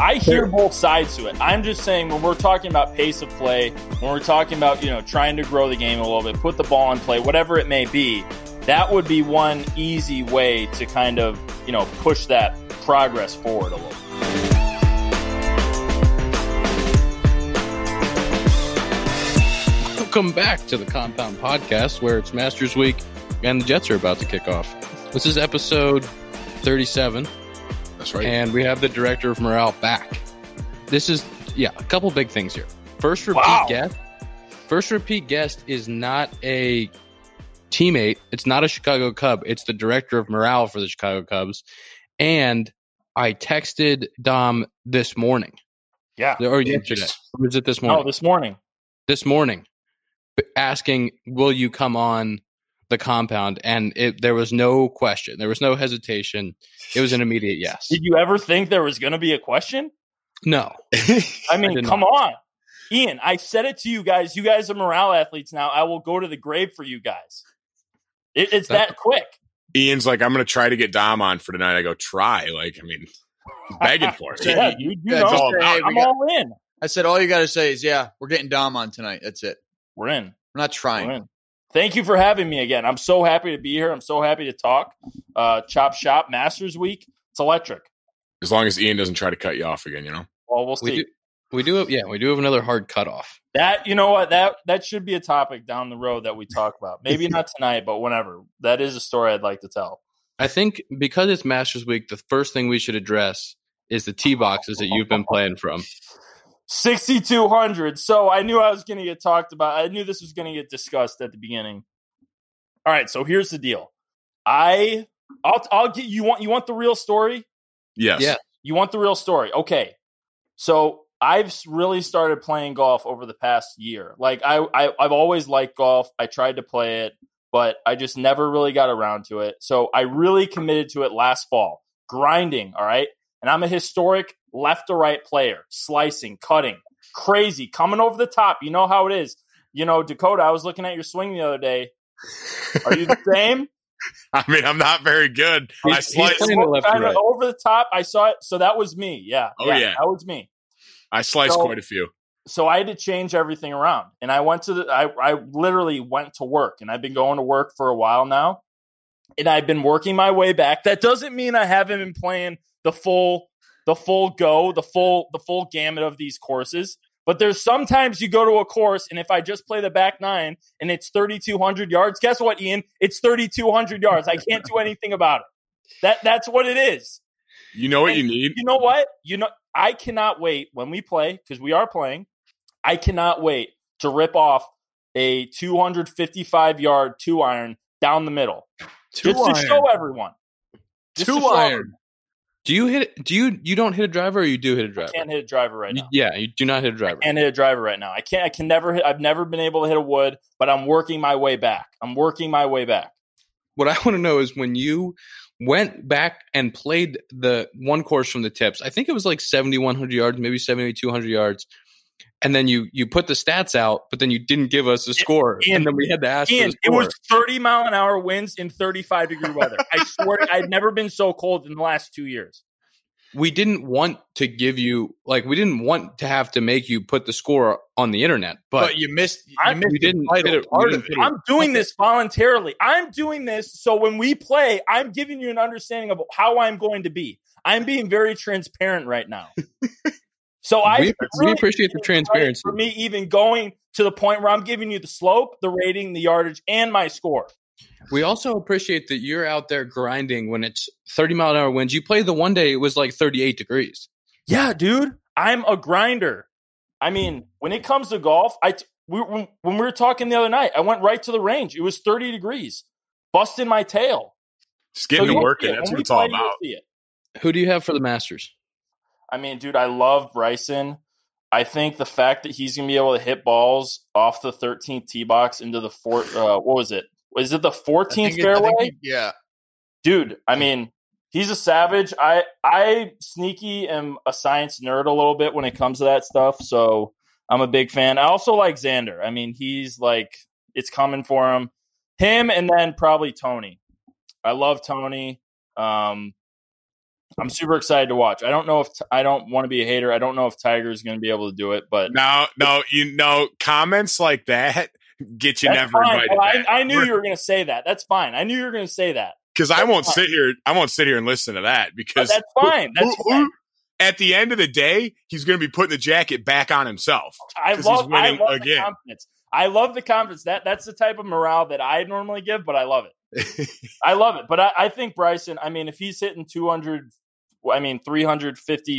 I hear both sides to it. I'm just saying when we're talking about pace of play, when we're talking about, you know, trying to grow the game a little bit, put the ball in play, whatever it may be, that would be one easy way to kind of, you know, push that progress forward a little bit. Welcome back to the Compound Podcast, where it's Masters Week and the Jets are about to kick off. This is episode 37. That's right. And we have the director of morale back. This is, a couple big things here. First repeat guest is not a teammate. It's not a Chicago Cub. It's the director of morale for the Chicago Cubs. And I texted Dom this morning. Yeah. Or yesterday. Or is it this morning? Oh, this morning. This morning. Asking, will you come on the compound? And there was no question. There was no hesitation. It was an immediate yes. Did you ever think there was going to be a question? No. I mean, come on. Ian, I said it to you guys. You guys are morale athletes now. I will go to the grave for you guys. It's that quick. Ian's like, I'm going to try to get Dom on for tonight. I go, try. Like, I mean, begging for it. Yeah, you know, I'm all in. I said, all you got to say is, yeah, we're getting Dom on tonight. That's it. We're in. We're not trying. We're in. Thank you for having me again. I'm so happy to be here. I'm so happy to talk. Chop Shop, Masters Week. It's electric. As long as Ian doesn't try to cut you off again, you know? Well, we'll see. We do have another hard cutoff. That, you know what? That should be a topic down the road that we talk about. Maybe not tonight, but whenever. That is a story I'd like to tell. I think because it's Masters Week, the first thing we should address is the tee boxes that you've been playing from. 6,200. So I knew I was going to get talked about. I knew this was going to get discussed at the beginning. All right. So here's the deal. I'll get you want the real story. Yes. Yeah. You want the real story. Okay. So I've really started playing golf over the past year. Like I've always liked golf. I tried to play it, but I just never really got around to it. So I really committed to it last fall, grinding. All right. And I'm a historic left to right player, slicing, cutting, crazy, coming over the top. You know how it is. You know, Dakota, I was looking at your swing the other day. Are you the same? I mean, I'm not very good. I sliced over the top. I saw it. So that was me. Yeah. Oh, yeah. That was me. I sliced quite a few. So I had to change everything around. And I went to I literally went to work. And I've been going to work for a while now. And I've been working my way back. That doesn't mean I haven't been playing the full gamut of these courses. But there's sometimes you go to a course, and if I just play the back nine and it's 3,200 yards, guess what, Ian? It's 3,200 yards. I can't do anything about it. That's what it is. You know what you need? You know what? I cannot wait when we play, because we are playing. I cannot wait to rip off a 255-yard 2-iron down the middle. To show everyone. Do you hit? You don't hit a driver, or you do hit a driver? I can't hit a driver right now. Yeah, you do not hit a driver. I can't hit a driver right now. I can never hit. I've never been able to hit a wood, but I'm working my way back. What I want to know is when you went back and played the one course from the tips. I think it was like 7,100 yards, maybe 7,200 yards, and then you put the stats out, but then you didn't give us a score, and then we had to ask. And it was 30-mile-an-hour winds in 35-degree weather. I swear, I've never been so cold in the last 2 years. We didn't want to give you, like, we didn't want to have to make you put the score on the internet, but you missed. We didn't. I'm doing this voluntarily. I'm doing this so when we play, I'm giving you an understanding of how I'm going to be. I'm being very transparent right now. So we appreciate the transparency. For me, even going to the point where I'm giving you the slope, the rating, the yardage, and my score. We also appreciate that you're out there grinding when it's 30-mile-an-hour winds. You played the one day; it was like 38 degrees. Yeah, dude, I'm a grinder. I mean, when it comes to golf, when we were talking the other night, I went right to the range. It was 30 degrees, busting my tail. Just getting to work. That's what it's all about. Who do you have for the Masters? I mean, dude, I love Bryson. I think the fact that he's going to be able to hit balls off the 13th tee box into the what was it? Is it the 14th fairway? Yeah. Dude, I mean, he's a savage. I sneaky am a science nerd a little bit when it comes to that stuff, so I'm a big fan. I also like Xander. I mean, he's like, it's coming for him. Him and then probably Tony. I love Tony. I'm super excited to watch. I don't know if I don't want to be a hater. I don't know if Tiger's going to be able to do it, but no, you know, comments like that get you never invited. I knew you were going to say that. That's fine. I knew you were going to say that because I won't sit here and listen to that because that's fine. That's fine. At the end of the day, he's going to be putting the jacket back on himself. I love the confidence. I love the confidence. That's the type of morale that I normally give, but I love it. I love it. But I think Bryson, I mean, if he's hitting 350,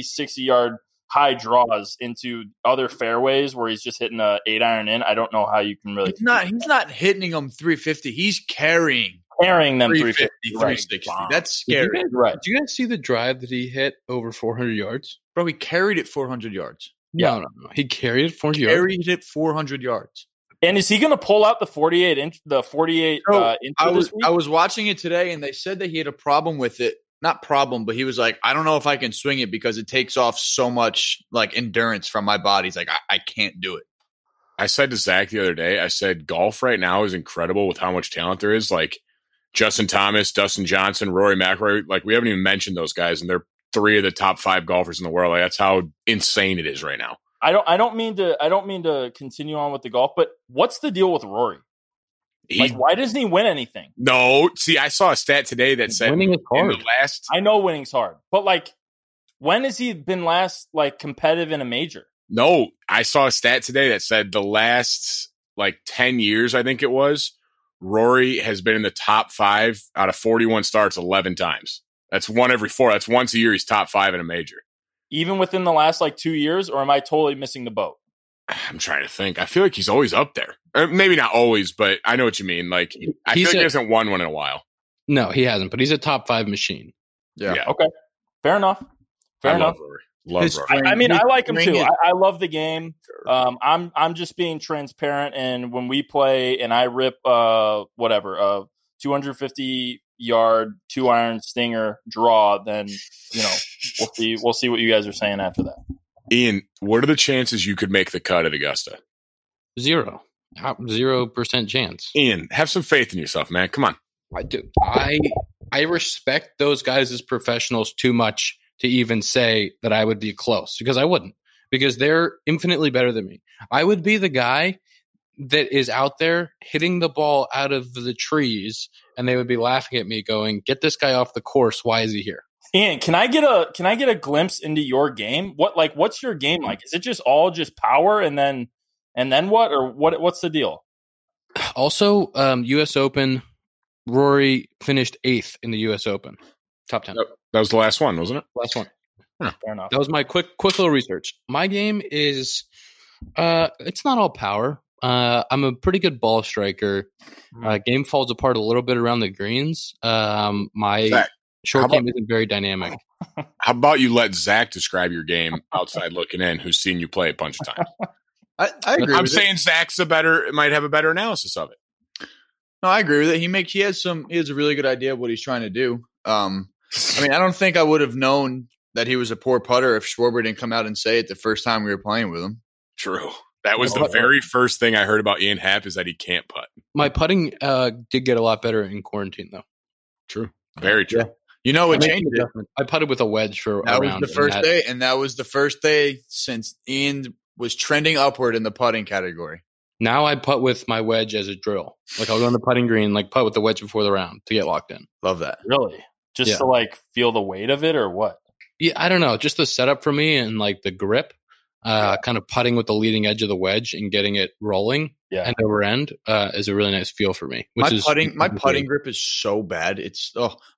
60-yard high draws into other fairways where he's just hitting a 8-iron in, I don't know how you can really. He's not hitting them 350. He's carrying them 350, 360. Right. That's scary. Did you guys see the drive that he hit over 400 yards? Bro, he carried it 400 yards. Yeah. No. He carried it 400 yards. And is he going to pull out the 48 inch? I was watching it today, and they said that he had a problem with it. Not problem, but he was like, I don't know if I can swing it because it takes off so much like endurance from my body. He's like, I can't do it. I said to Zach the other day, I said, golf right now is incredible with how much talent there is. Like Justin Thomas, Dustin Johnson, Rory McIlroy. Like we haven't even mentioned those guys, and they're three of the top five golfers in the world. Like, that's how insane it is right now. I don't mean to continue on with the golf, but what's the deal with Rory? Why doesn't he win anything? No, see, I saw a stat today that said winning is hard. I know winning's hard, but like, when has he been last like competitive in a major? No, I saw a stat today that said the last like 10 years, I think it was, Rory has been in the top five out of 41 starts 11 times. That's one every four. That's once a year he's top five in a major. Even within the last, 2 years, or am I totally missing the boat? I'm trying to think. I feel like he's always up there. Or maybe not always, but I know what you mean. Like, I feel like he hasn't won one in a while. No, he hasn't, but he's a top five machine. Yeah. Okay. Fair enough. Fair enough. Love Rory. I like him too. I love the game. I'm just being transparent, and when we play and I rip 250-yard 2-iron stinger draw, then we'll see what you guys are saying after that. Ian, what are the chances you could make the cut at Augusta? 0% chance. Ian, have some faith in yourself, man. Come on. I do. I respect those guys as professionals too much to even say that I would be close, because I wouldn't, because they're infinitely better than me. I would be the guy that is out there hitting the ball out of the trees, and they would be laughing at me going, get this guy off the course. Why is he here? Ian, can I get a glimpse into your game? What's your game like? Is it just power and then what, or what's the deal? Also, US Open, Rory finished 8th in the US Open. Top 10. That was the last one, wasn't it? Last one. Huh. Fair enough. That was my quick little research. My game is it's not all power. I'm a pretty good ball striker. Game falls apart a little bit around the greens. My Zach, short game isn't very dynamic. How about you let Zach describe your game outside looking in, who's seen you play a bunch of times? I agree. I'm saying Zach's might have a better analysis of it. No, I agree with it. He has a really good idea of what he's trying to do. I don't think I would have known that he was a poor putter if Schwarber didn't come out and say it the first time we were playing with him. True. That was the very first thing I heard about Ian Happ, is that he can't putt. My putting did get a lot better in quarantine, though. True. Very true. Yeah. It changed it. I putted with a wedge for a round. That was the first day since Ian was trending upward in the putting category. Now I putt with my wedge as a drill. Like, I'll go on the putting green, putt with the wedge before the round to get locked in. Love that. Really? Just to, feel the weight of it, or what? Yeah, I don't know. Just the setup for me and, the grip. Kind of putting with the leading edge of the wedge and getting it rolling end over end is a really nice feel for me. My putting grip is so bad.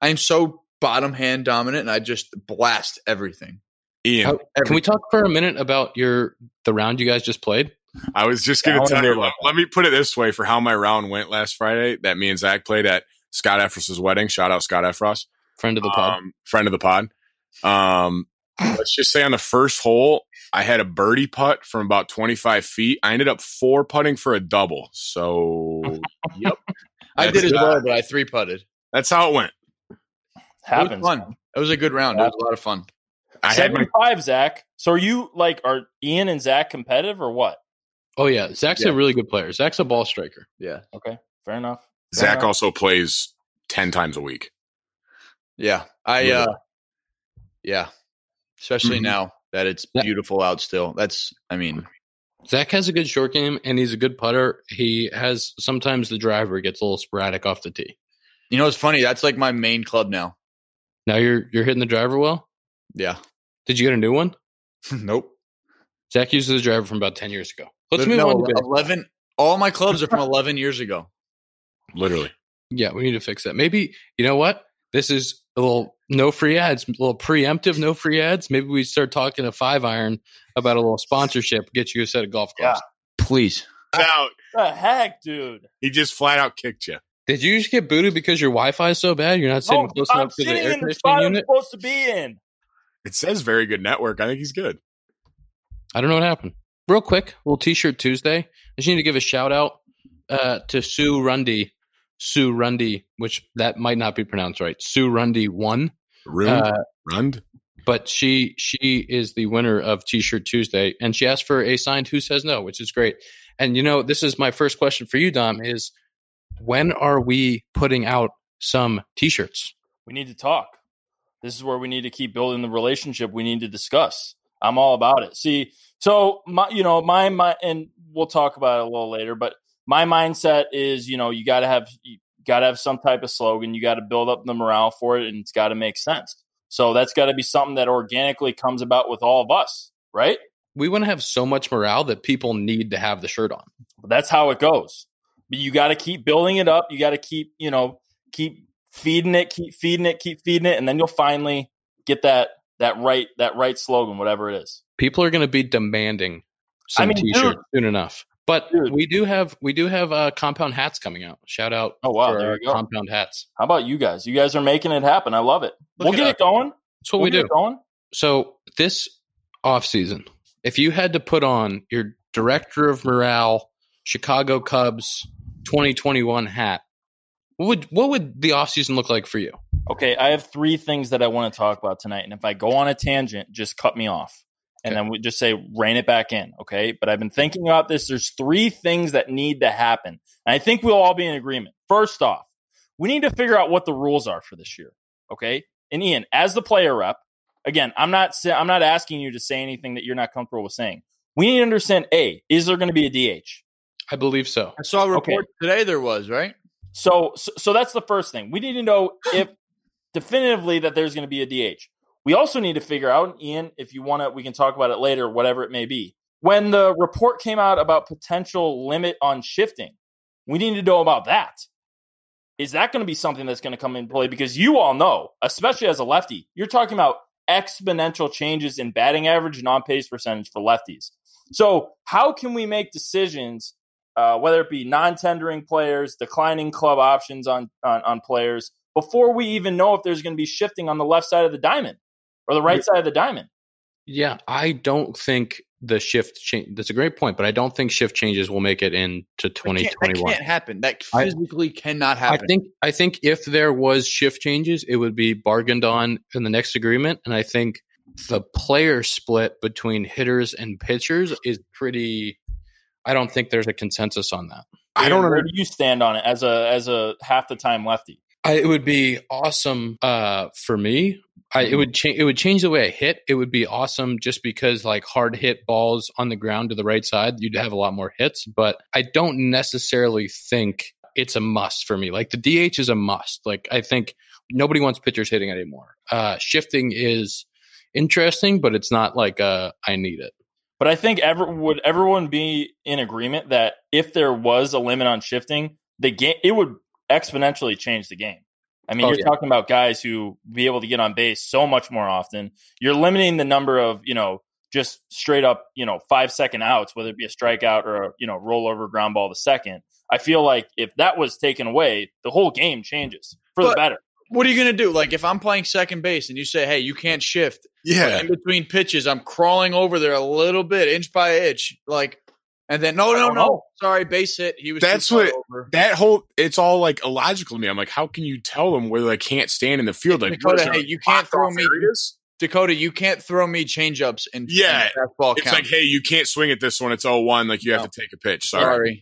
I am so bottom hand dominant, and I just blast everything. Ian, can we talk for a minute about the round you guys just played? I was just going to tell you. Let me put it this way: for how my round went last Friday, that me and Zach played at Scott Efrost's wedding. Shout out Scott Efrost, friend of the pod. Let's just say on the first hole, I had a birdie putt from about 25 feet. I ended up 4-putting for a double. So, yep. I did as well, but I 3-putted. That's how it went. Happens. It was fun. It was a good round. Yeah. It was a lot of fun. I had 7-5, Zach. So, are you are Ian and Zach competitive or what? Oh, yeah. Zach's a really good player. Zach's a ball striker. Yeah. Okay. Fair enough. Zach also plays 10 times a week. Yeah. Yeah. Especially now that it's beautiful out still. That's, I mean. Zach has a good short game, and he's a good putter. He has, sometimes the driver gets a little sporadic off the tee. You know, it's funny. That's like my main club now. Now you're hitting the driver well? Yeah. Did you get a new one? Nope. Zach uses the driver from about 10 years ago. Let's move on to 11. All my clubs are from 11 years ago. Literally. Yeah, we need to fix that. Maybe, you know what? This is a little no free ads, a little preemptive no free ads. Maybe we start talking to Five Iron about a little sponsorship, get you a set of golf clubs. Yeah. Please. What the heck, dude? He just flat out kicked you. Did you just get booted because your Wi-Fi is so bad? You're not sitting close enough to the air conditioning unit? I'm supposed to be in. It says very good network. I think he's good. I don't know what happened. Real quick, little T-shirt Tuesday. I just need to give a shout out to Sue Rundy. Sue Rundy, which that might not be pronounced right. Sue Rundy won. Rund? But she is the winner of T-shirt Tuesday, and she asked for a signed Who Says No, which is great. And, you know, this is my first question for you, Dom, is when are we putting out some T-shirts? We need to talk. This is where we need to keep building the relationship. We need to discuss. I'm all about it. See, so, my and we'll talk about it a little later, but my mindset is, you got to have some type of slogan. You got to build up the morale for it, and it's got to make sense. So that's got to be something that organically comes about with all of us, right? We want to have so much morale that people need to have the shirt on. But that's how it goes. But you got to keep building it up. You got to keep feeding it, keep feeding it, and then you'll finally get that right slogan, whatever it is. People are going to be demanding some T-shirts soon enough. But we do have compound hats coming out. Shout out for our compound hats. How about you guys? You guys are making it happen. I love it. We'll get it going. That's what we do. So this offseason, if you had to put on your director of morale, Chicago Cubs 2021 hat, what would the offseason look like for you? Okay, I have three things that I want to talk about tonight. And if I go on a tangent, just cut me off. And then we just say, rein it back in, okay? But I've been thinking about this. There's three things that need to happen. And I think we'll all be in agreement. First off, we need to figure out what the rules are for this year, okay? And Ian, as the player rep, again, I'm not asking you to say anything that you're not comfortable with saying. We need to understand, A, is there going to be a DH? I believe so. I saw a report today there was, right? So that's the first thing. We need to know if definitively that there's going to be a DH. We also need to figure out, and Ian, if you want to, we can talk about it later, whatever it may be. When the report came out about potential limit on shifting, we need to know about that. Is that going to be something that's going to come into play? Because you all know, especially as a lefty, you're talking about exponential changes in batting average and on-pace percentage for lefties. So how can we make decisions, whether it be non-tendering players, declining club options on players, before we even know if there's going to be shifting on the left side of the diamond? Or the right side of the diamond. Yeah, I don't think the shift change. That's a great point, but I don't think shift changes will make it into 2021. That can't happen. That physically cannot happen. I think if there was shift changes, it would be bargained on in the next agreement. And I think the player split between hitters and pitchers is pretty. I don't think there's a consensus on that. I don't know. Where do you stand on it as a half the time lefty? It would be awesome for me. It would change the way I hit. It would be awesome just because like hard hit balls on the ground to the right side, you'd have a lot more hits. But I don't necessarily think it's a must for me. Like the DH is a must. Like I think nobody wants pitchers hitting anymore. Shifting is interesting, but it's not like I need it. But I think would everyone be in agreement that if there was a limit on shifting, the game it would exponentially change the game. I mean, you're talking about guys who be able to get on base so much more often. You're limiting the number of, just straight up, 5-second outs, whether it be a strikeout or a, rollover ground ball to second. I feel like if that was taken away, the whole game changes for the better. What are you going to do? Like if I'm playing second base and you say, hey, you can't shift. Yeah. In between pitches, I'm crawling over there a little bit, inch by inch. Like, and then no. Sorry, base hit. He was. That's what over. That whole. It's all like illogical to me. I'm like, how can you tell them where they can't stand in the field? Like Dakota, hey, you can't throw me. Areas? Dakota, you can't throw me changeups and fastball. It's like, hey, you can't swing at this one. It's 0-1. Like you have to take a pitch. Sorry.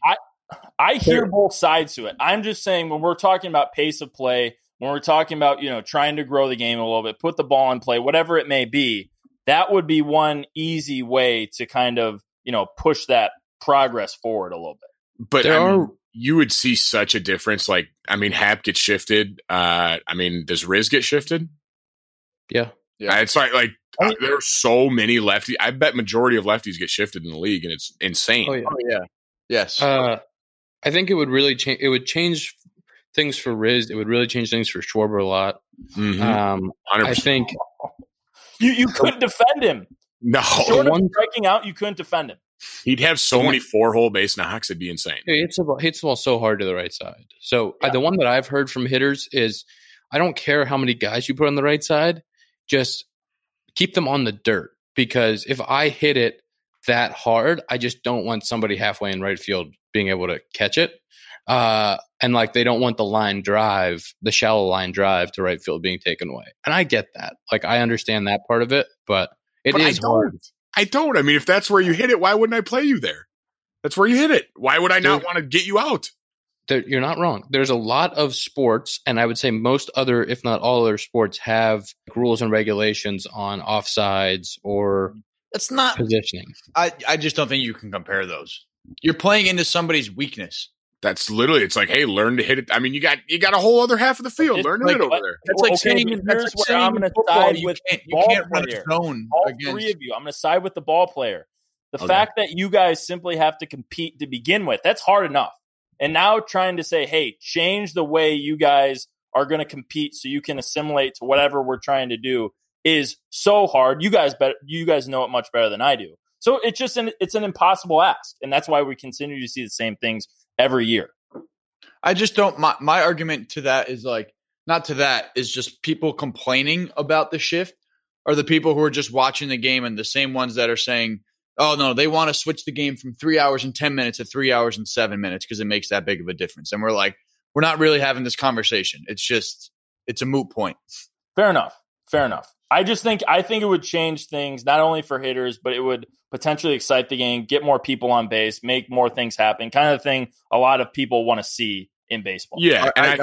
I hear both sides to it. I'm just saying when we're talking about pace of play, when we're talking about, you know, trying to grow the game a little bit, put the ball in play, whatever it may be, that would be one easy way to kind of, you know, push that progress forward a little bit. But you would see such a difference. Like, I mean, Happ gets shifted. I mean, does Riz get shifted? Yeah. Yeah. It's like there are so many lefties. I bet majority of lefties get shifted in the league, and it's insane. Oh, yeah. Oh, yeah. Yes. I think it would really change. It would change things for Riz. It would really change things for Schwarber a lot. Mm-hmm. I think you couldn't defend him. No, short of striking out, you couldn't defend him. He'd have so many four-hole base knocks; it'd be insane. He hits the ball so hard to the right side. So the one that I've heard from hitters is, I don't care how many guys you put on the right side, just keep them on the dirt. Because if I hit it that hard, I just don't want somebody halfway in right field being able to catch it. And like, they don't want the line drive, the shallow line drive to right field being taken away. And I get that. Like, I understand that part of it, but it is hard. I mean, if that's where you hit it, why wouldn't I play you there? That's where you hit it. Why would I not want to get you out? You're not wrong. There's a lot of sports, and I would say most other, if not all other sports, have rules and regulations on offsides or that's not positioning. I just don't think you can compare those. You're playing into somebody's weakness. That's literally, it's like, hey, learn to hit it. I mean, you got a whole other half of the field. Learn to hit it over there. That's like saying, here's where I'm going to side with the ball player. You can't run a zone. All three of you, I'm going to side with the ball player. The fact that you guys simply have to compete to begin with, that's hard enough. And now trying to say, hey, change the way you guys are going to compete so you can assimilate to whatever we're trying to do is so hard. You guys know it much better than I do. So it's just an impossible ask, and that's why we continue to see the same things every year. I just don't. My argument to that is like, not to that, is just people complaining about the shift are the people who are just watching the game and the same ones that are saying, oh no, they want to switch the game from 3 hours and 10 minutes to 3 hours and 7 minutes because it makes that big of a difference. And we're like, we're not really having this conversation. It's just, it's a moot point. Fair enough. I think it would change things, not only for hitters, but it would potentially excite the game, get more people on base, make more things happen, kind of thing a lot of people want to see in baseball. Yeah, and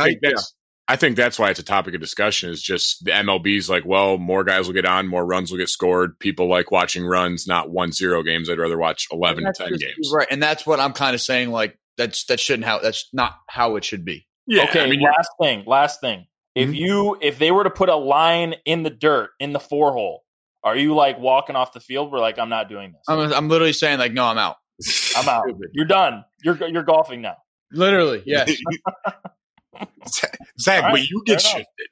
I think that's why it's a topic of discussion, is just the MLB's like, well, more guys will get on, more runs will get scored. People like watching runs, not 1-0 games. I'd rather watch 11 to 10 games. Right, and that's what I'm kind of saying, like, that's not how it should be. Yeah, okay, I mean, last thing. If they were to put a line in the dirt in the four hole, are you like walking off the field? We're like, I'm not doing this. I'm literally saying like, no, I'm out. I'm out. You're done. You're golfing now. Literally, yes. Zach, right, but you get shifted.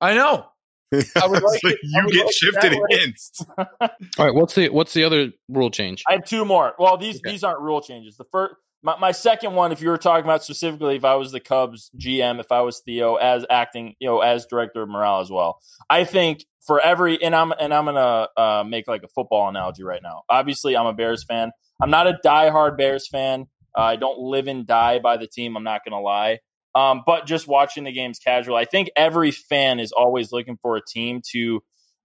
I know. I would like so it. You would get like shifted against. All right. What's the other rule change? I have two more. Well, these aren't rule changes. The first. My second one, if you were talking about specifically, if I was the Cubs GM, if I was Theo as acting, you know, as director of morale as well, I think for every, and I'm gonna make like a football analogy right now. Obviously, I'm a Bears fan. I'm not a diehard Bears fan. I don't live and die by the team. I'm not gonna lie. But just watching the games casual, I think every fan is always looking for a team to.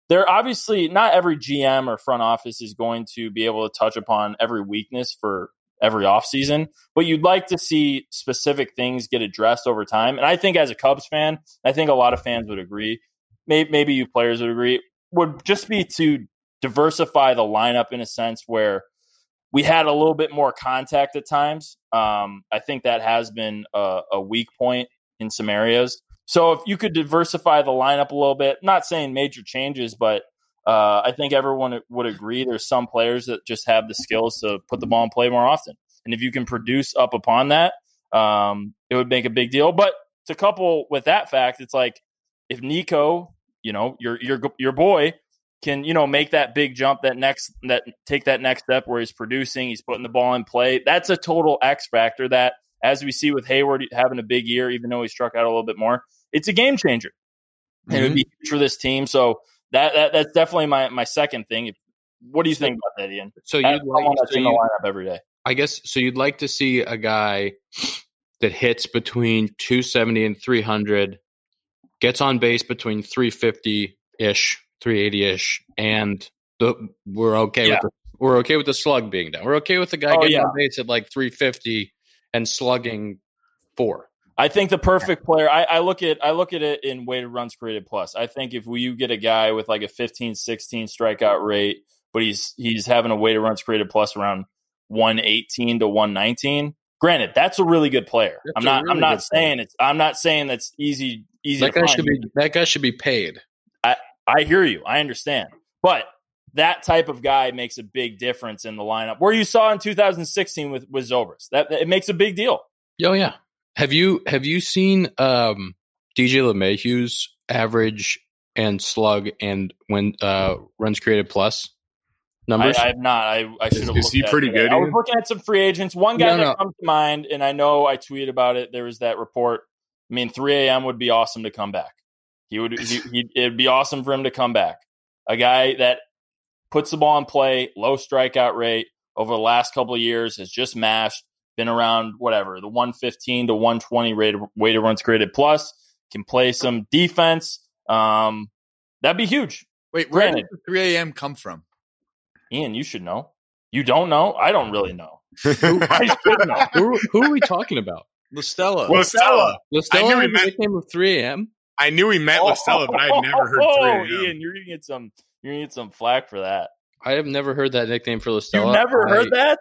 They're obviously not every GM or front office is going to be able to touch upon every weakness for every offseason, but you'd like to see specific things get addressed over time. And I think as a Cubs fan, I think a lot of fans would agree, maybe you players would agree, would just be to diversify the lineup in a sense where we had a little bit more contact at times. I think that has been a weak point in some areas. So if you could diversify the lineup a little bit, not saying major changes, but I think everyone would agree there's some players that just have the skills to put the ball in play more often. And if you can produce up upon that, it would make a big deal. But to couple with that fact, it's like if Nico, you know, your boy can, you know, make that big jump, take that next step where he's producing, he's putting the ball in play. That's a total X factor that, as we see with Hayward having a big year, even though he struck out a little bit more, it's a game changer. Mm-hmm. And it would be huge for this team. So That's definitely my second thing. What do you think about that, Ian? So you'd like to see the lineup every day. I guess so. You'd like to see a guy that hits between 270 and 300, gets on base between 350-ish, 380-ish, and we're okay with the slug being down. We're okay with the guy getting on base at like 350 and slugging 4. I think the perfect player, I look at it in weighted runs created plus. I think if you get a guy with like a 15, 16 strikeout rate, but he's having a weighted runs created plus around 118 to 119. Granted, that's a really good player. I'm not saying that's easy. That guy should be paid. I hear you. I understand. But that type of guy makes a big difference in the lineup. Where you saw in 2016 with Zobrist, that it makes a big deal. Oh yeah. Have you seen DJ LeMahieu's average and slug and when runs created plus numbers? I have not. I should have. Is he pretty good? I was looking at some free agents. One guy that comes to mind, and I know I tweeted about it. There was that report. I mean, 3 a.m. would be awesome to come back. It'd be awesome for him to come back. A guy that puts the ball in play, low strikeout rate over the last couple of years has just mashed, been around whatever, the 115 to 120 rate weighted runs created plus, can play some defense. That'd be huge. Wait, where did the 3 a.m. come from? Ian, you should know. You don't know? I don't really know. I should know. Who are we talking about? La Stella. I knew the nickname of 3 a.m.? I knew he meant La Stella, but I had never heard 3 a.m. Ian, you're going to get some flack for that. I have never heard that nickname for La Stella. You never heard that?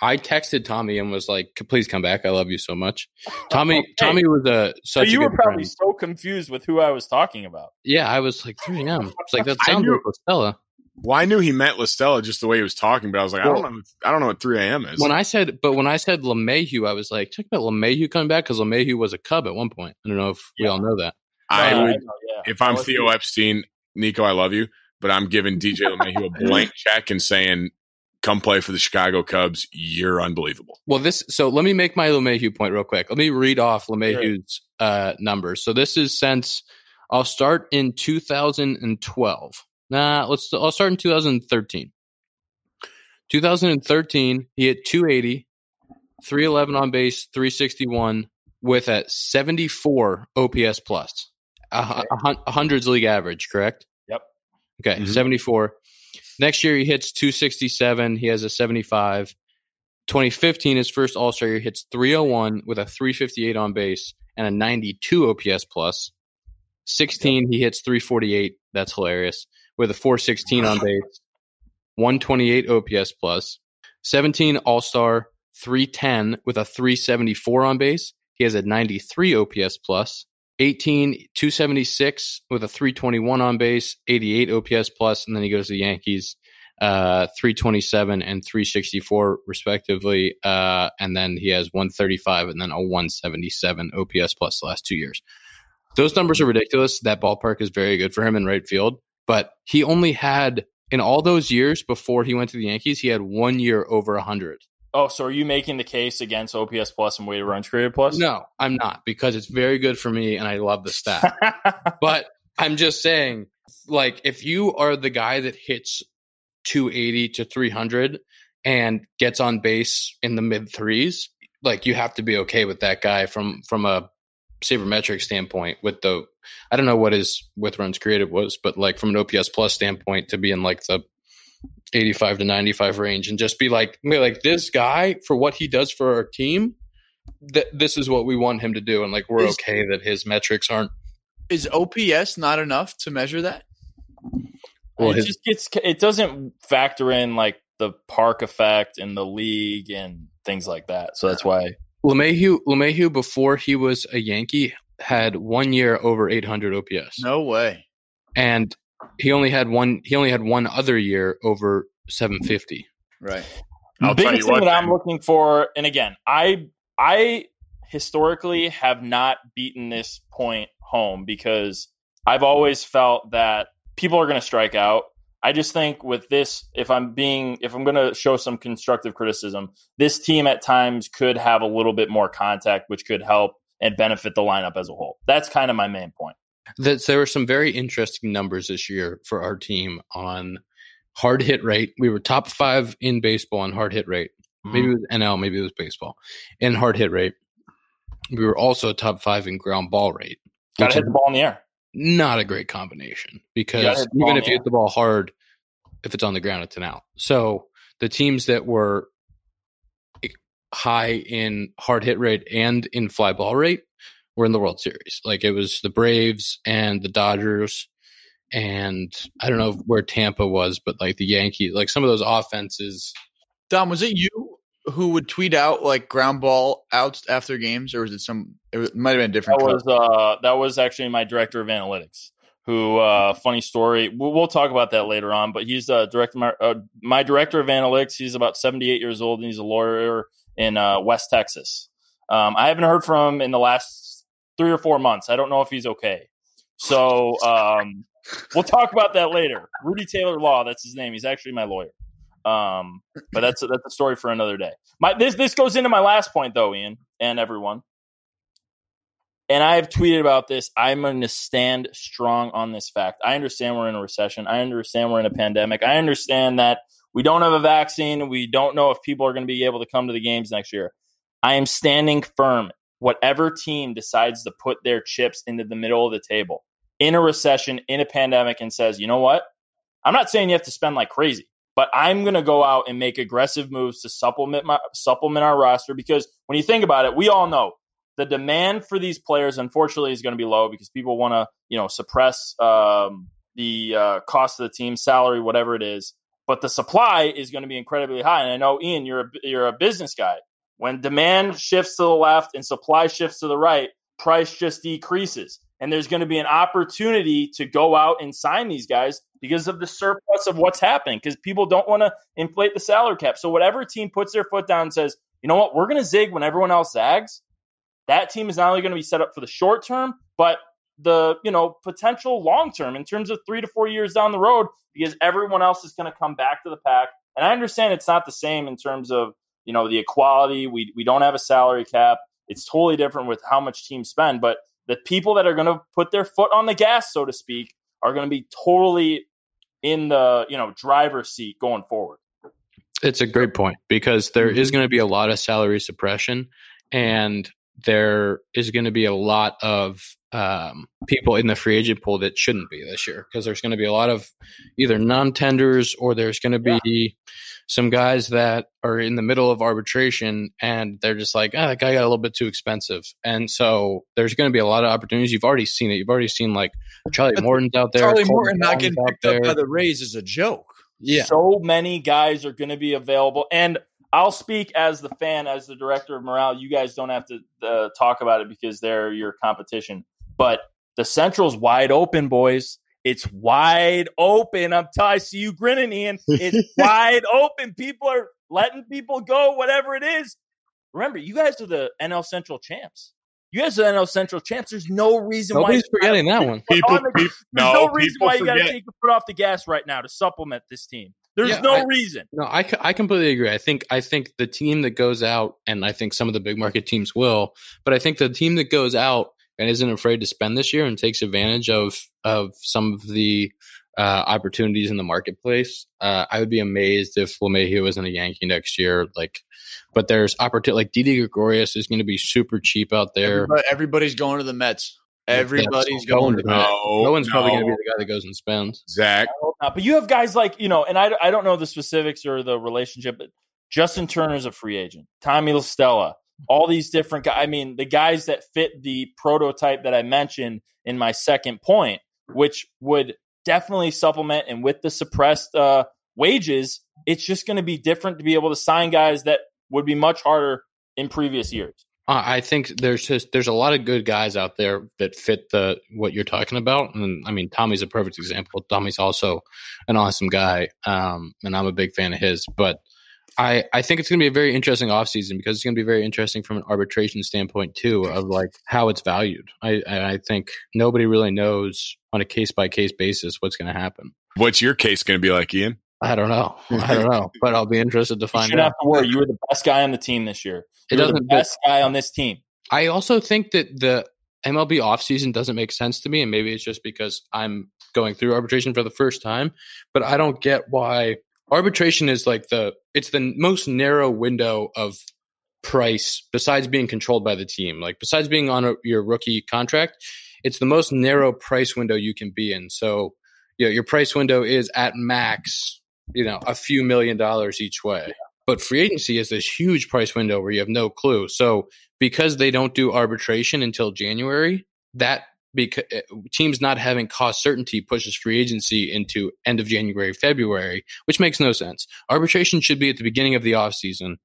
I texted Tommy and was like, "Please come back. I love you so much." Tommy was such. So you a good were probably friend. So confused with who I was talking about. Yeah, I was like 3 a.m. It's like that sounds like La Stella. Well, I knew he meant La Stella just the way he was talking, but I was like, I don't know what 3 a.m. is. When I said LeMahieu, I was like, check about LeMahieu coming back because LeMahieu was a Cub at one point. I don't know if we all know that. If I'm Theo Epstein, Nico, I love you, but I'm giving DJ LeMahieu a blank check and saying, come play for the Chicago Cubs. You're unbelievable. Well, so let me make my LeMahieu point real quick. Let me read off LeMahieu's numbers. So this is since I'll start in 2012. I'll start in 2013. 2013, he hit 280, 311 on base, 361 with a 74 OPS plus. A hundreds league average, correct? Yep. Okay, mm-hmm. 74. Next year, he hits 267. He has a 75. 2015, his first All-Star year, hits 301 with a 358 on base and a 92 OPS plus. 16, he hits 348. That's hilarious. With a 416 on base, 128 OPS plus. 17, All-Star, 310 with a 374 on base. He has a 93 OPS plus. 18, 276 with a 321 on base, 88 OPS plus, and then he goes to the Yankees, 327 and 364 respectively, and then he has 135 and then a 177 OPS plus the last 2 years. Those numbers are ridiculous. That ballpark is very good for him in right field, but he only had, in all those years before he went to the Yankees, he had 1 year over 100. Oh, so are you making the case against OPS plus and weighted runs created plus? No, I'm not, because it's very good for me and I love the stat. But I'm just saying, like, if you are the guy that hits 280 to 300 and gets on base in the mid threes, like, you have to be okay with that guy from a sabermetric standpoint. With the, I don't know what his with runs created was, but like from an OPS plus standpoint, to be in like the 85 to 95 range and just be like this guy, for what he does for our team, this is what we want him to do. And like, we're okay that his metrics aren't. Is OPS not enough to measure that? Well, it doesn't factor in like the park effect and the league and things like that. So that's why LeMahieu, before he was a Yankee, had 1 year over 800 OPS. No way. And he only had one other year over 750. Right. The biggest thing that I'm looking for, and again, I historically have not beaten this point home because I've always felt that people are going to strike out. I just think with this, if I'm going to show some constructive criticism, this team at times could have a little bit more contact, which could help and benefit the lineup as a whole. That's kind of my main point. That there were some very interesting numbers this year for our team on hard hit rate. We were top 5 in baseball on hard hit rate. Maybe it was NL, maybe it was baseball. In hard hit rate, we were also top 5 in ground ball rate. Got to hit the ball in the air. Not a great combination, because even if you hit the ball hard, if it's on the ground, it's an out. So the teams that were high in hard hit rate and in fly ball rate were in the World Series. Like, it was the Braves and the Dodgers, and I don't know where Tampa was, but like the Yankees, like some of those offenses. Dom, was it you who would tweet out like ground ball outs after games, or was it some? It might have been a different. That was actually my director of analytics. Who? Funny story. We'll talk about that later on. But he's my director of analytics. He's about 78 years old, and he's a lawyer in West Texas. I haven't heard from him in the last 3 or 4 months. I don't know if he's okay. So we'll talk about that later. Rudy Taylor Law. That's his name. He's actually my lawyer. But that's a story for another day. This goes into my last point though, Ian and everyone. And I have tweeted about this. I'm going to stand strong on this fact. I understand we're in a recession. I understand we're in a pandemic. I understand that we don't have a vaccine. We don't know if people are going to be able to come to the games next year. I am standing firm. Whatever team decides to put their chips into the middle of the table in a recession, in a pandemic, and says, you know what? I'm not saying you have to spend like crazy, but I'm going to go out and make aggressive moves to supplement our roster, because when you think about it, we all know the demand for these players, unfortunately, is going to be low because people want to, suppress the cost of the team, salary, whatever it is. But the supply is going to be incredibly high. And I know, Ian, you're a business guy. When demand shifts to the left and supply shifts to the right, price just decreases. And there's going to be an opportunity to go out and sign these guys because of the surplus of what's happening, because people don't want to inflate the salary cap. So whatever team puts their foot down and says, you know what, we're going to zig when everyone else zags, that team is not only going to be set up for the short term, but the potential long term in terms of 3 to 4 years down the road, because everyone else is going to come back to the pack. And I understand it's not the same in terms of the equality. We don't have a salary cap. It's totally different with how much teams spend. But the people that are going to put their foot on the gas, so to speak, are going to be totally in the driver's seat going forward. It's a great point, because there is going to be a lot of salary suppression, and there is going to be a lot of people in the free agent pool that shouldn't be this year, because there's going to be a lot of either non-tenders, or there's going to be some guys that are in the middle of arbitration and they're just like, that guy got a little bit too expensive. And so there's going to be a lot of opportunities. You've already seen it. You've already seen like Charlie Morton's out there. Charlie Morton not getting picked up by the Rays is a joke. Yeah. So many guys are going to be available. And I'll speak as the fan, as the director of morale. You guys don't have to talk about it because they're your competition. But the Central's wide open, boys. It's wide open. I see you grinning, Ian. It's wide open. People are letting people go, whatever it is. Remember, you guys are the NL Central champs. There's no reason Nobody's forgetting that one. There's no reason why you got to take your foot off the gas right now to supplement this team. There's no reason. No, I completely agree. I think the team that goes out, and I think some of the big market teams will, but I think the team that goes out and isn't afraid to spend this year and takes advantage of some of the opportunities in the marketplace, I would be amazed if LeMahieu isn't a Yankee next year. But there's opportunity. Like Didi Gregorius is going to be super cheap out there. Everybody's going to the Mets. Everybody's going to that. No one's probably going to be the guy that goes and spends. Zach. But you have guys like, and I don't know the specifics or the relationship, but Justin Turner's a free agent. Tommy La Stella. All these different guys. I mean, the guys that fit the prototype that I mentioned in my second point, which would definitely supplement, and with the suppressed wages, it's just going to be different to be able to sign guys that would be much harder in previous years. I think there's a lot of good guys out there that fit what you're talking about. And I mean, Tommy's a perfect example. Tommy's also an awesome guy, and I'm a big fan of his. But I think it's going to be a very interesting offseason, because it's going to be very interesting from an arbitration standpoint too, of like how it's valued. I think nobody really knows on a case-by-case basis what's going to happen. What's your case going to be like, Ian? I don't know, but I'll be interested to find out. You don't have to worry. You were the best guy on the team this year. Guy on this team. I also think that the MLB offseason doesn't make sense to me, and maybe it's just because I'm going through arbitration for the first time, but I don't get why arbitration is like it's the most narrow window of price, besides being controlled by the team. Like, besides being on your rookie contract, it's the most narrow price window you can be in. So, your price window is at max, a few million dollars each way. But free agency is this huge price window where you have no clue. So because they don't do arbitration until January, that because teams not having cost certainty pushes free agency into end of January, February, which makes no sense. Arbitration should be at the beginning of the offseason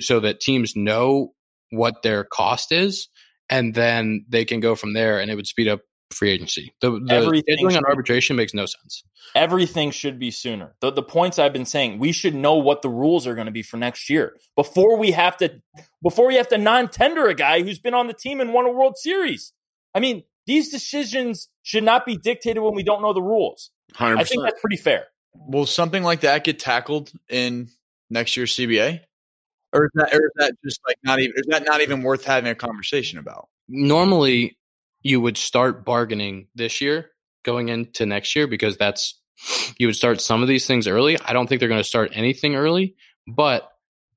so that teams know what their cost is, and then they can go from there, and it would speed up free agency. The scheduling on arbitration makes no sense. Everything should be sooner. The points I've been saying, we should know what the rules are going to be for next year before we have to non-tender a guy who's been on the team and won a World Series. I mean, these decisions should not be dictated when we don't know the rules. 100%. I think that's pretty fair. Will something like that get tackled in next year's CBA? Or is that just like not even worth having a conversation about? Normally, you would start bargaining this year going into next year, because you would start some of these things early. I don't think they're going to start anything early, but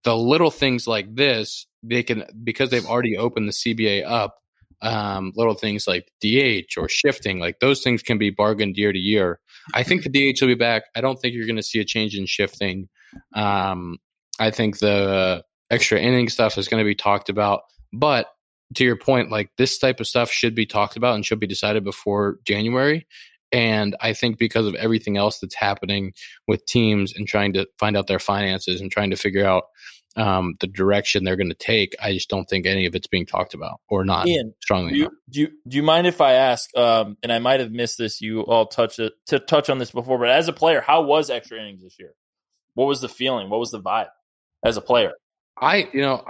the little things like this, they can, because they've already opened the CBA up, little things like DH or shifting, like those things can be bargained year to year. I think the DH will be back. I don't think you're going to see a change in shifting. I think the extra inning stuff is going to be talked about, but to your point, like this type of stuff should be talked about and should be decided before January. And I think because of everything else that's happening with teams and trying to find out their finances and trying to figure out the direction they're going to take, I just don't think any of it's being talked about, or not Ian, strongly. Do you mind if I ask? And I might have missed this. You all touch on this before, but as a player, how was extra innings this year? What was the feeling? What was the vibe as a player? I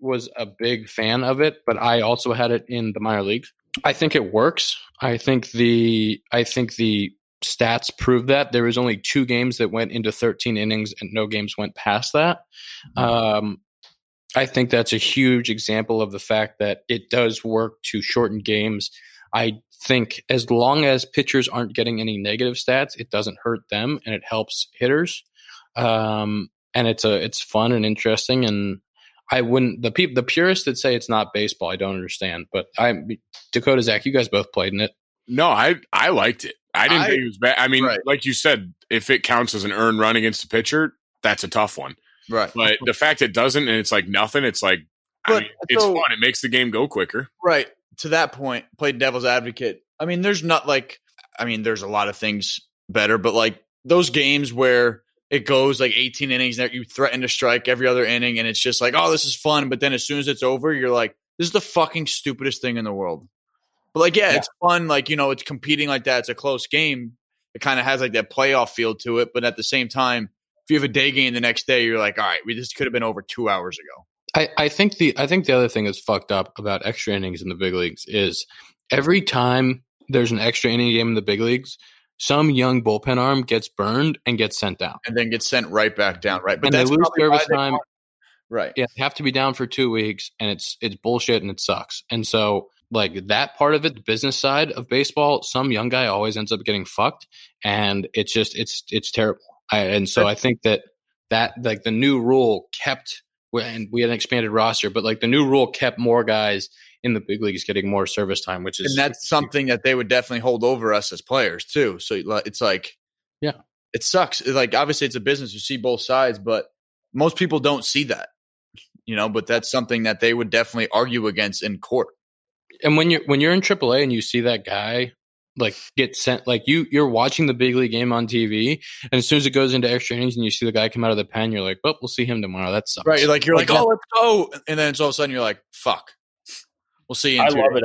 was a big fan of it, but I also had it in the minor leagues. I think it works. I think the stats prove that. There was only 2 games that went into 13 innings, and no games went past that. I think that's a huge example of the fact that it does work to shorten games. I think as long as pitchers aren't getting any negative stats, it doesn't hurt them, and it helps hitters. And it's fun and interesting, and I wouldn't the purists that say it's not baseball, I don't understand. But Dakota, Zach, you guys both played in it. No, I liked it. I didn't think it was bad. I mean, right. Like you said, if it counts as an earned run against the pitcher, that's a tough one. Right. But the fact it doesn't, and it's like nothing, it's like, but, I mean, it's fun. It makes the game go quicker. Right. To that point, played devil's advocate. I mean, there's a lot of things better, but like those games where it goes like 18 innings that you threaten to strike every other inning, and it's just like, oh, this is fun. But then as soon as it's over, you're like, this is the fucking stupidest thing in the world. But like, yeah, it's fun. Like, you know, it's competing like that. It's a close game. It kind of has like that playoff feel to it. But at the same time, if you have a day game the next day, you're like, all right, this could have been over 2 hours ago. I think the other thing that's fucked up about extra innings in the big leagues is every time there's an extra inning game in the big leagues, some young bullpen arm gets burned and gets sent down. And then gets sent right back down, right? But and that's they lose service time. Right. Yeah, they have to be down for 2 weeks, and it's bullshit and it sucks. And so, like, that part of it, the business side of baseball, some young guy always ends up getting fucked, and it's just it's terrible. I think that like the new rule kept, and we had an expanded roster, but like the new rule kept more guys in the big leagues getting more service time, which is, and that's something that they would definitely hold over us as players too. So it's like, yeah, it sucks. It's like, obviously it's a business, you see both sides, but most people don't see that, you know, but that's something that they would definitely argue against in court. And when you're in AAA and you see that guy like get sent, like you're watching the big league game on TV, and as soon as it goes into extra innings and you see the guy come out of the pen, you're like, well, we'll see him tomorrow. That sucks. Right. You're like, oh, let's go. And then it's all of a sudden you're like, fuck. We'll see. I love it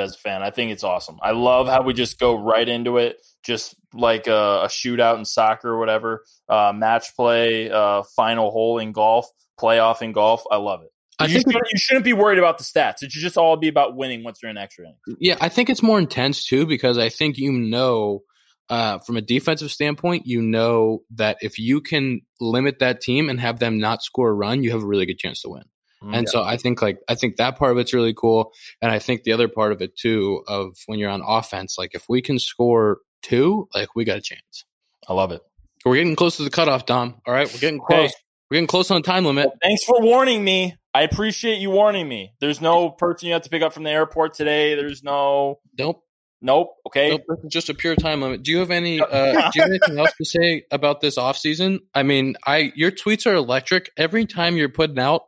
as a fan. I think it's awesome. I love how we just go right into it, just like a shootout in soccer or whatever, match play, final hole in golf, playoff in golf. I love it. You shouldn't be worried about the stats. It should just all be about winning once you're in extra innings. Yeah, I think it's more intense too, because I think from a defensive standpoint, you know that if you can limit that team and have them not score a run, you have a really good chance to win. And so I think that part of it's really cool. And I think the other part of it too, of when you're on offense, like if we can score 2, like we got a chance. I love it. We're getting close to the cutoff, Dom. All right. We're getting close. Okay. We're getting close on the time limit. Well, thanks for warning me. I appreciate you warning me. There's no person you have to pick up from the airport today. There's no. Nope. Nope. Okay. Nope, this is just a pure time limit. Do you have any? Do you have anything else to say about this offseason? I mean, your tweets are electric. Every time you're putting out,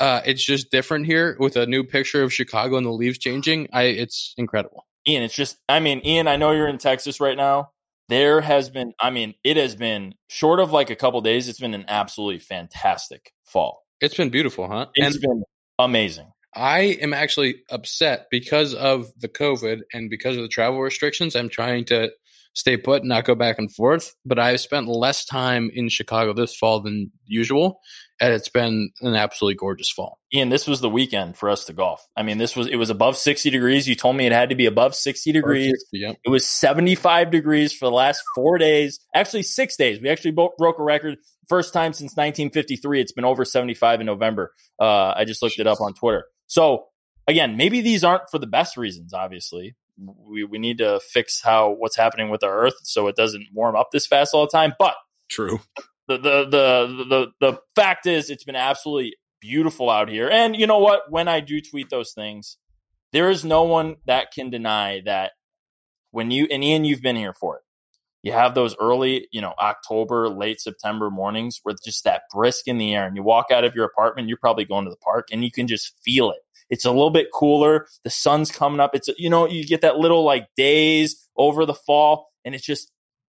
it's just different here with a new picture of Chicago and the leaves changing. It's incredible, Ian. It's just, I mean, Ian, I know you're in Texas right now. There has been, I mean, it has been short of like a couple of days. It's been an absolutely fantastic fall. It's been beautiful, huh? It's been amazing. I am actually upset because of the COVID and because of the travel restrictions. I'm trying to stay put and not go back and forth, but I've spent less time in Chicago this fall than usual, and it's been an absolutely gorgeous fall. Ian, this was the weekend for us to golf. I mean, it was above 60 degrees. You told me it had to be above 60 degrees. 60, yep. It was 75 degrees for the last 4 days, actually 6 days. We actually broke a record. First time since 1953. It's been over 75 in November. I just looked it up on Twitter. So, again, maybe these aren't for the best reasons, obviously. We need to fix what's happening with our Earth so it doesn't warm up this fast all the time. But true. The fact is, it's been absolutely beautiful out here. And you know what? When I do tweet those things, there is no one that can deny that when you, and Ian, you've been here for it. You have those early, October, late September mornings with just that brisk in the air, and you walk out of your apartment, you're probably going to the park, and you can just feel it. It's a little bit cooler. The sun's coming up. It's, you get that little like daze over the fall, and it's just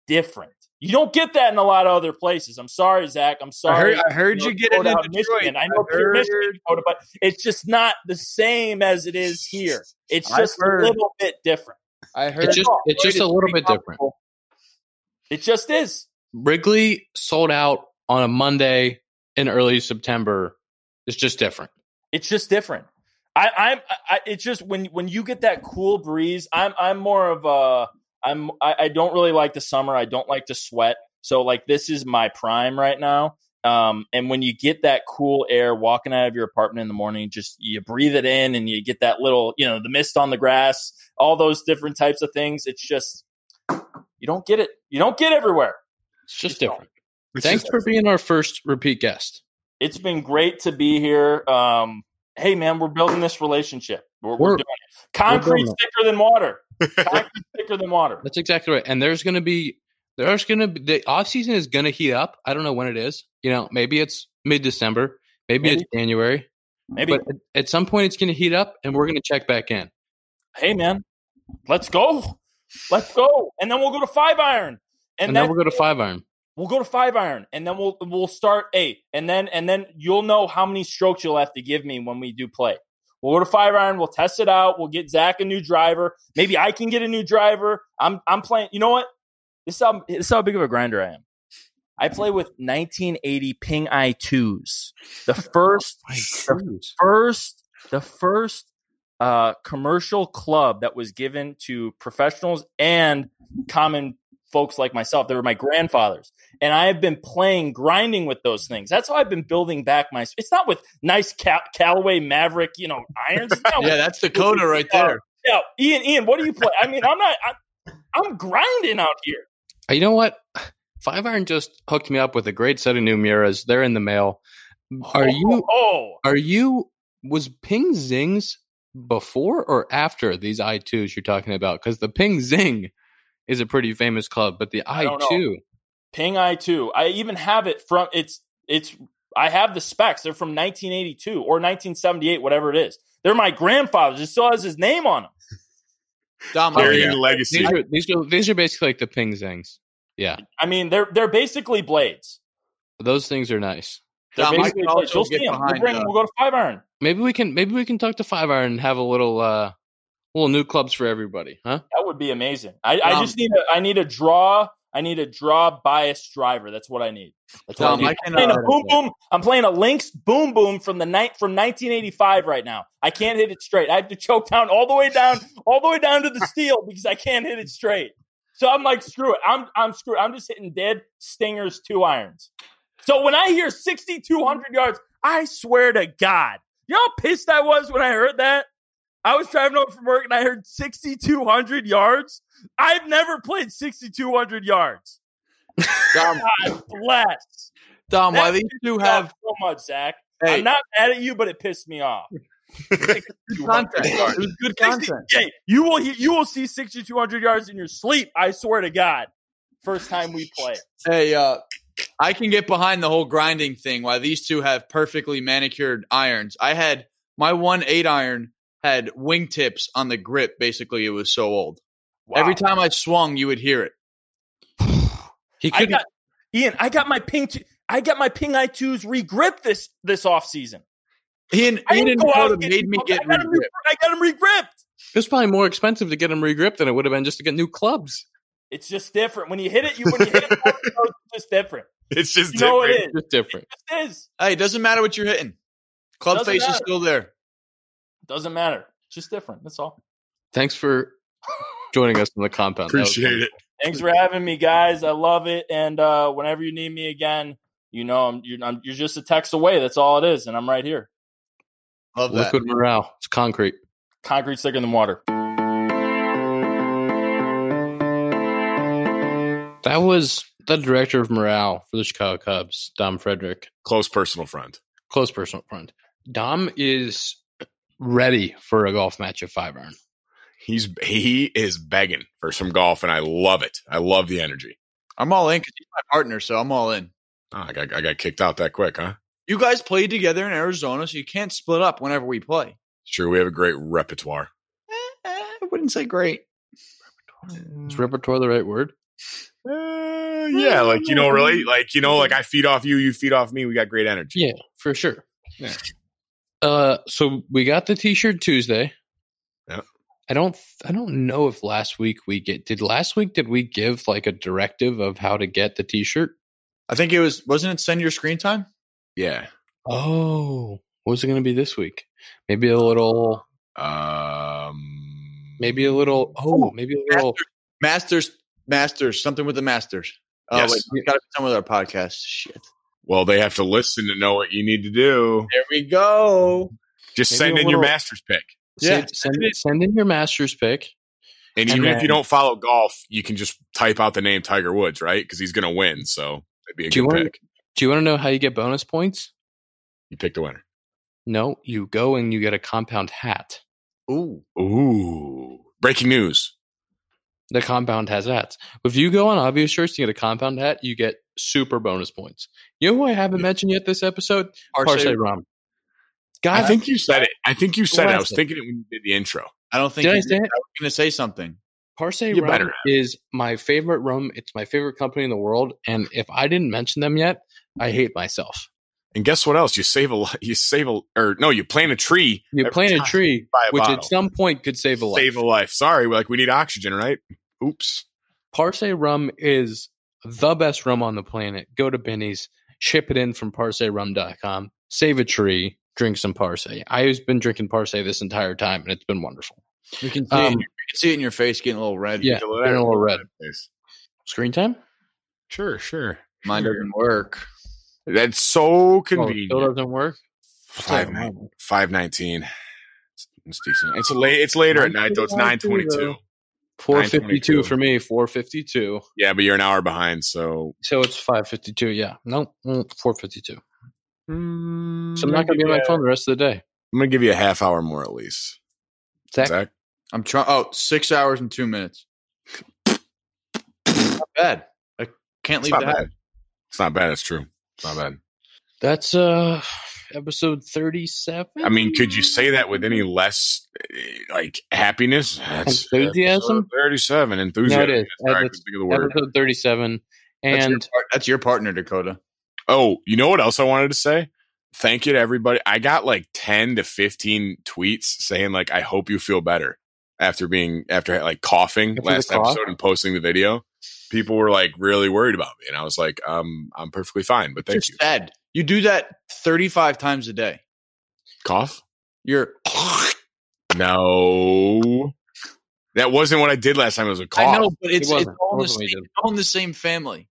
different. You don't get that in a lot of other places. I'm sorry, Zach. I'm sorry. I heard you get it in Michigan. I know you're Michigan, Dakota, but it's just not the same as it is here. It's just a little bit different. I heard it's just a little bit different. It just is. Wrigley sold out on a Monday in early September. It's just different. It's just different. It's just when you get that cool breeze. I don't really like the summer. I don't like to sweat. So like this is my prime right now. And when you get that cool air walking out of your apartment in the morning, just you breathe it in and you get that little, the mist on the grass, all those different types of things. It's just. You don't get it. You don't get everywhere. It's just different. Thanks for being our first repeat guest. It's been great to be here. Hey, man, we're building this relationship. We're doing it. Concrete's thicker than water. Concrete's thicker than water. That's exactly right. And there's going to be the offseason is going to heat up. I don't know when it is. Maybe it's mid-December. Maybe it's January. Maybe. But at some point, it's going to heat up, and we're going to check back in. Hey, man, let's go. Let's go. And then we'll go to Five Iron. And then we'll go to Five Iron. We'll go to Five Iron. And then we'll start eight. And then you'll know how many strokes you'll have to give me when we do play. We'll go to Five Iron. We'll test it out. We'll get Zach a new driver. Maybe I can get a new driver. I'm playing. You know what? This is how big of a grinder I am. I play with 1980 Ping I2s. The first commercial club that was given to professionals and common folks like myself. They were my grandfathers. And I have been playing, grinding with those things. That's how I've been building back my – it's not with nice Callaway Maverick, irons. Yeah, that's Dakota right there. Yeah, Ian, what do you play? I mean, I'm grinding out here. You know what? Five Iron just hooked me up with a great set of new mirrors. They're in the mail. Was Ping Zing's before or after these I2s you're talking about? Because the Ping Zing is a pretty famous club, but the I2 Ping I2. I even have it from it's. I have the specs. They're from 1982 or 1978, whatever it is. They're my grandfather's. It still has his name on them. Dom, legacy. These are basically like the Ping Zings. Yeah, I mean they're basically blades. Those things are nice. Dom, you'll see them. We'll go to Five Iron. Maybe we can talk to Five Iron and have a little new clubs for everybody, huh? That would be amazing. I just need a draw bias driver. That's what I need. I'm playing a Lynx boom boom from 1985 right now. I can't hit it straight. I have to choke down all the way down to the steel because I can't hit it straight. So I'm like, screw it. I'm screwed. I'm just hitting dead stingers 2-irons. So when I hear 6,200 yards, I swear to God. You know how pissed I was when I heard that? I was driving home from work and I heard 6,200 yards. I've never played 6,200 yards. Dom, God bless. Dom, why these two have so much, Zach? Hey. I'm not mad at you, but it pissed me off. Good content. It was good content. Hey, you will see 6,200 yards in your sleep. I swear to God. First time we play. Hey, I can get behind the whole grinding thing. While these two have perfectly manicured irons, I had my 1-8 iron had wingtips on the grip. Basically, it was so old. Wow. Every time I swung, you would hear it. Ian, I got my Ping I2s regripped this offseason. Ian and Dakota made me get regripped. I got him regripped. It was probably more expensive to get him regripped than it would have been just to get new clubs. It's just different. When you hit it, it's just different. It's just different. No, it is. It's different. It just is. Hey, it doesn't matter what you're hitting. Club face is still there. Doesn't matter. It's just different. That's all. Thanks for joining us on the compound. Appreciate it. Thanks for having me, guys. I love it. And whenever you need me again, you know you're just a text away. That's all it is, and I'm right here. Love that. Liquid morale. It's concrete. Concrete's thicker than water. That was the director of morale for the Chicago Cubs, Dom Frederick. Close personal friend. Dom is ready for a golf match at Five Iron. He is begging for some golf, and I love it. I love the energy. I'm all in because he's my partner, so I'm all in. Oh, I got kicked out that quick, huh? You guys played together in Arizona, so you can't split up whenever we play. Sure, we have a great repertoire. I wouldn't say great. Is repertoire the right word? Yeah, like I feed off you, you feed off me. We got great energy. Yeah, for sure. Yeah. So we got the T-shirt Tuesday. Yeah. I don't know if last week we did we give like a directive of how to get the T-shirt? I think it wasn't it send your screen time? Yeah. Oh, what was it going to be this week? Maybe a little. Masters, something with the Masters. Yes. Wait, we got to come with our podcast. Shit. Well, they have to listen to know what you need to do. There we go. Just maybe send in your Masters pick. Yeah. Send in your Masters pick. And even if you don't follow golf, you can just type out the name Tiger Woods, right? Because he's going to win. So it'd be a good pick. Do you want to know how you get bonus points? You pick the winner. No, you go and you get a compound hat. Ooh. Breaking news. The compound has hats. If you go on Obvious Shirts and get a compound hat, you get super bonus points. You know who I haven't mentioned yet this episode? Parse Rum. God, I think you said it. I was thinking it when you did the intro. I was going to say something. Parse Rum is my favorite rum. It's my favorite company in the world. And if I didn't mention them yet, I hate myself. And guess what else? You plant a tree. You plant a tree, which at some point could save a life. Sorry, we need oxygen, right? Oops. Parse Rum is the best rum on the planet. Go to Benny's, ship it in from parserum.com, save a tree, drink some Parse. I've been drinking Parse this entire time, and it's been wonderful. You can see, it in your face getting a little red. Yeah, getting a little red. Screen time? Sure. Mine doesn't work. That's so convenient. Still doesn't work. 5:19. It's decent. It's later at night though. It's 9:22. 4:52 for me. 4:52. Yeah, but you're an hour behind, so it's 5:52. Yeah, no, 4:52. So I'm not gonna be on my phone the rest of the day. I'm gonna give you a half hour more at least. Zach? I'm trying. Oh, 6 hours and 2 minutes. Not bad. I can't leave that. It's not bad. It's true. My bad. That's episode 37. I mean, could you say that with any less happiness? That's enthusiasm. 37 enthusiasm. No, it is. That's episode 37, and that's your partner, Dakota. Oh, you know what else I wanted to say? Thank you to everybody. I got 10 to 15 tweets saying I hope you feel better after coughing last episode and posting the video. People were really worried about me, and I was I'm perfectly fine, but thank you. You're sad. You do that 35 times a day. Cough? You're No. That wasn't what I did last time. It was a cough. I know, but it's all in the same family.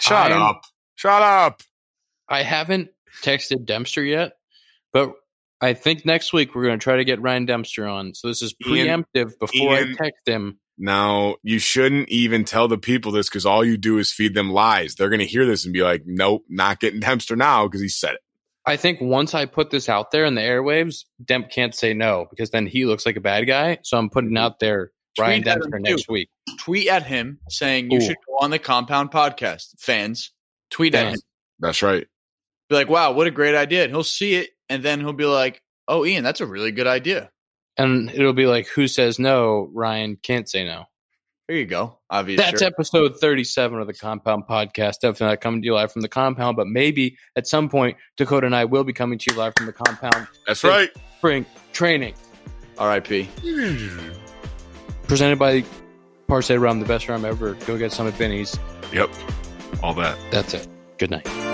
Shut up. I haven't texted Dempster yet, but I think next week we're going to try to get Ryan Dempster on. So this is preemptive before I text him. Now, you shouldn't even tell the people this because all you do is feed them lies. They're going to hear this and be like, nope, not getting Dempster now because he said it. I think once I put this out there in the airwaves, Demp can't say no because then he looks like a bad guy. So I'm putting out there Ryan Dempster next week. Tweet at him saying you should go on the Compound Podcast. Fans, tweet at him. That's right. Be like, wow, what a great idea. And he'll see it, and then he'll be like, oh, Ian, that's a really good idea. And it'll be like, who says no? Ryan can't say no. There you go. Obviously, that's episode 37 of the Compound Podcast. Definitely not coming to you live from the Compound, but maybe at some point, Dakota and I will be coming to you live from the Compound. That's right. Spring training. R.I.P. Presented by Parse Rum, the best rum ever. Go get some at Benny's. Yep. All that. That's it. Good night.